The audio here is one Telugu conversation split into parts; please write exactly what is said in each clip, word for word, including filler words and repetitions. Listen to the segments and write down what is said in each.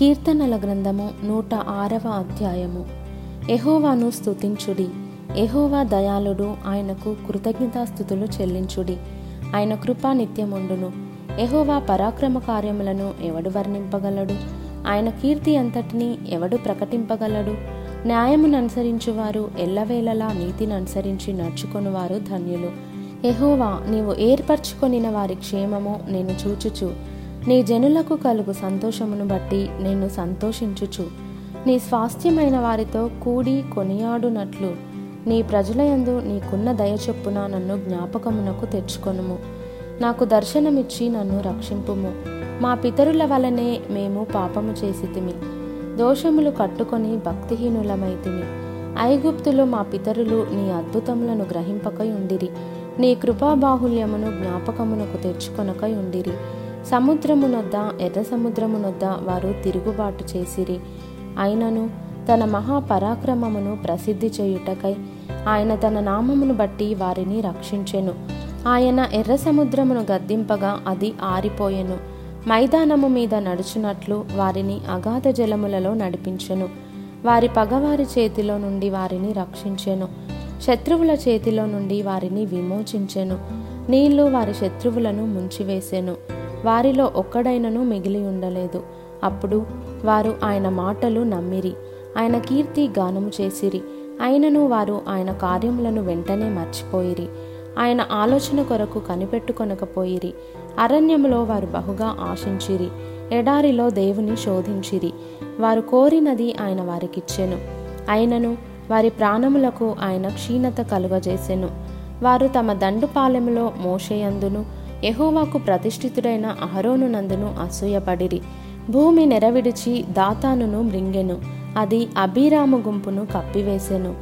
కీర్తనల గ్రంథము నూట ఆరవ అధ్యాయము. యెహోవాను స్తుతించుడి, యెహోవా దయాళుడు, ఆయనకు కృతజ్ఞతాస్తుతులు చెల్లించుడి. ఆయన కృప నిత్యముండును. యెహోవా పరాక్రమ కార్యములను ఎవడు వర్ణింపగలడు? ఆయన కీర్తి అంతటినీ ఎవడు ప్రకటింపగలడు? న్యాయమును అనుసరించువారు, ఎల్లవేళలా నీతిని అనుసరించి నడుచుకొనువారు ధన్యులు. యెహోవా, నీవు ఏర్పరచుకొనిన వారి క్షేమము నేను చూచుచు, నీ జనులకు కలుగు సంతోషమును బట్టి నేను సంతోషించుచు. నీ స్వాస్థ్యమైన వారితో కూడి కొనియాడునట్లు నీ ప్రజలయందు నీకున్న దయచొప్పున నన్ను జ్ఞాపకమునకు తెచ్చుకొనుము. నాకు దర్శనమిచ్చి నన్ను రక్షింపుము. మా పితరుల వలనే మేము పాపము చేసితిమి, దోషములు కట్టుకొని భక్తిహీనులమైతిమి. ఐగుప్తులో మా పితరులు నీ అద్భుతములను గ్రహింపకై ఉండిరి, నీ కృపాబాహుల్యమును జ్ఞాపకమునకు తెచ్చుకొనకై ఉండిరి. సముద్రమునొద్ద, ఎర్ర సముద్రమునొద్ద వారు తిరుగుబాటు చేసిరి. అయినను తన మహాపరాక్రమమును ప్రసిద్ధి చేయుటకై ఆయన తన నామమును బట్టి వారిని రక్షించెను. ఆయన ఎర్ర సముద్రమును గద్దింపగా అది ఆరిపోయెను. మైదానము మీద నడుచునట్లు వారిని అగాధ జలములలో నడిపించెను. వారి పగవారి చేతిలో నుండి వారిని రక్షించెను, శత్రువుల చేతిలో నుండి వారిని విమోచించెను. నీళ్లు వారి శత్రువులను ముంచివేసెను, వారిలో ఒక్కడైనను మిగిలి ఉండలేదు. అప్పుడు వారు ఆయన మాటలు నమ్మిరి, ఆయన కీర్తి గానము చేసిరి. అయినను వారు ఆయన కార్యములను వెంటనే మర్చిపోయిరి, ఆయన ఆలోచన కొరకు కనిపెట్టుకొనకపోయిరి. అరణ్యములో వారు బహుగా ఆశించిరి, ఎడారిలో దేవుని శోధించిరి. వారు కోరినది ఆయన వారికిచ్చెను, అయినను వారి ప్రాణములకు ఆయన క్షీణత కలుగజేసెను. వారు తమ దండుపాలెములో మోషేయందును యెహోవాకు ప్రతిష్ఠితుడైన అహరోను నందును అసూయపడిరి. భూమి నెరవిడిచి దాతానును మృంగెను, అది అభిరాము గుంపును కప్పివేసెను.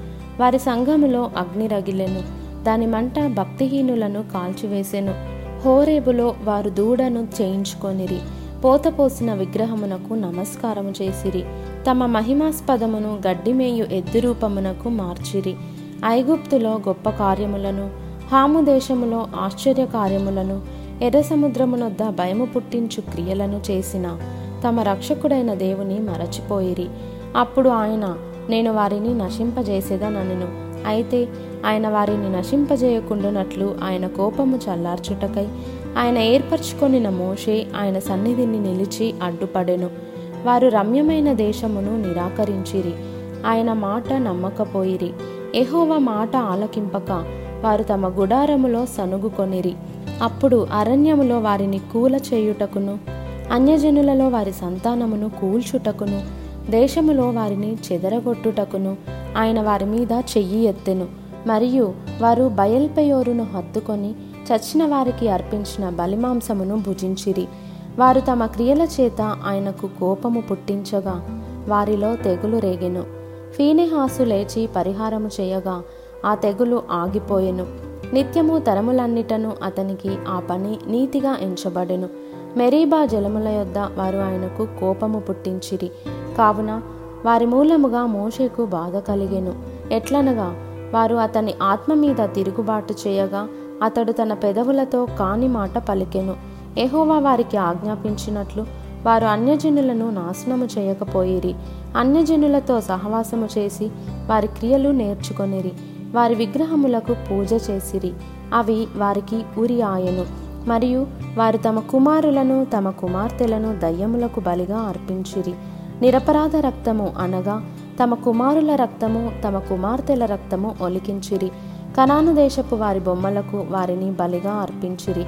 వారి సంఘములో అగ్ని రగిలెను, దాని మంట భక్తిహీనులను కాల్చివేసెను. హోరేబులో వారు దూడను చేయించుకొనిరి, పోతపోసిన విగ్రహమునకు నమస్కారము చేసిరి. తమ మహిమాస్పదమును గడ్డిమేయు ఎద్దురూపమునకు మార్చిరి. ఐగుప్తులో గొప్ప కార్యములను, హాము దేశములో ఆశ్చర్య కార్యములను, ఎర్ర సముద్రమునొద్ద భయము పుట్టించు క్రియలను చేసిన తమ రక్షకుడైన దేవుని మరచిపోయిరి. అప్పుడు ఆయన, నేను వారిని నశింపజేసేదనెను. అయితే ఆయన వారిని నశింపజేయకుండునట్లు ఆయన కోపము చల్లార్చుటకై ఆయన ఏర్పరచుకొనిన మోషే ఆయన సన్నిధిని నిలిచి అడ్డుపడెను. వారు రమ్యమైన దేశమును నిరాకరించిరి, ఆయన మాట నమ్మకపోయిరి. యెహోవా మాట ఆలకింపక వారు తమ గుడారములో సనుగుకొనిరి. అప్పుడు అరణ్యములో వారిని కూల చేయుటకును, అన్యజనులలో వారి సంతానమును కూల్చుటకును, దేశములో వారిని చెదరగొట్టుటకును ఆయన వారి మీద చెయ్యి ఎత్తెను. మరియు వారు బయల్పెయోరును హత్తుకొని చచ్చిన వారికి అర్పించిన బలిమాంసమును భుజించిరి. వారు తమ క్రియల చేత ఆయనకు కోపము పుట్టించగా వారిలో తెగులు రేగెను. ఫీనెహాసు లేచి పరిహారము చేయగా ఆ తెగులు ఆగిపోయెను. నిత్యము తరములన్నిటను అతనికి ఆ పని నీతిగా ఎంచబడెను. మెరీబా జలముల యొద్ద వారు ఆయనకు కోపము పుట్టించిరి, కావున వారి మూలముగా మోషేకు బాధ కలిగెను. ఎట్లనగా వారు అతని ఆత్మ మీద తిరుగుబాటు చేయగా అతడు తన పెదవులతో కాని మాట పలికెను. యెహోవా వారికి ఆజ్ఞాపించినట్లు వారు అన్యజనులను నాశనము చేయకపోయిరి. అన్యజనులతో సహవాసము చేసి వారి క్రియలు నేర్చుకొనిరి, వారి విగ్రహములకు పూజ చేసిరి, అవి వారికి ఉరి ఆయను. మరియు వారు తమ కుమారులను తమ కుమార్తెలను దయ్యములకు బలిగా అర్పించిరి. నిరపరాధ రక్తము అనగా తమ కుమారుల రక్తము తమ కుమార్తెల రక్తము ఒలికించిరి. కనాను దేశపు వారి బొమ్మలకు వారిని బలిగా అర్పించిరి.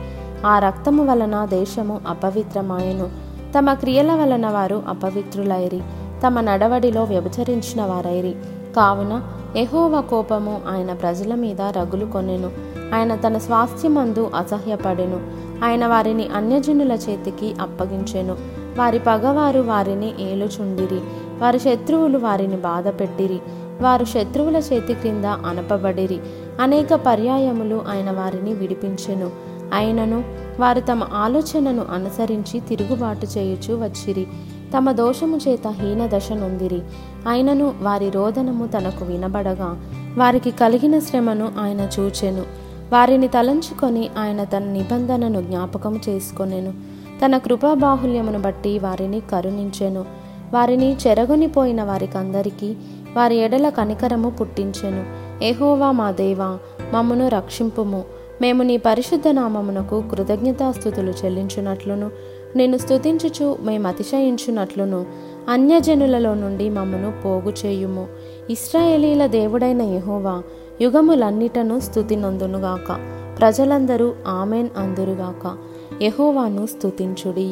ఆ రక్తము వలన దేశము అపవిత్రమాయను. తమ క్రియల వలన వారు అపవిత్రులైరి, తమ నడవడిలో వ్యభిచరించిన వారైరి. కావున యెహోవా కోపము ఆయన ప్రజల మీద రగులుకొనెను, ఆయన తన స్వాస్థ్యమందు అసహ్యపడెను. ఆయన వారిని అన్యజనుల చేతికి అప్పగించెను, వారి పగవారు వారిని ఏలుచుండిరి, వారి శత్రువులు వారిని బాధ పెట్టిరి, వారు శత్రువుల చేతి క్రింద అనపబడిరి. అనేక పర్యాయములు ఆయన వారిని విడిపించెను, అయినను వారు తమ ఆలోచనను అనుసరించి తిరుగుబాటు చేయుచు వచ్చిరి. తమ దోషము చేత హీనదశ నొందిరి, ఆయనను వారి రోదనము తనకు వినబడగా వారికి కలిగిన శ్రమను ఆయన చూచెను. వారిని తలంచుకొని ఆయన తన నిబంధనను జ్ఞాపకం చేసుకొనెను, తన కృపాబాహుల్యమును బట్టి వారిని కరుణించెను. వారిని చెరగొనిపోయిన వారికందరికీ వారి ఎడల కనికరము పుట్టించెను. యెహోవా మా దేవా, మమ్మను రక్షింపుము. మేము నీ పరిశుద్ధ నామమునకు కృతజ్ఞతాస్తుతులు చెల్లించునట్లును, నిన్ను స్తుతించుచు మేము అతిశయించునట్లును అన్యజనులలో నుండి మమ్మను పోగు చేయుము. ఇశ్రాయేలీల దేవుడైన యెహోవా యుగములన్నిటను స్తుతి నందునుగాక. ప్రజలందరూ ఆమెన్ అందురుగాక. యెహోవాను స్తుతించుడి.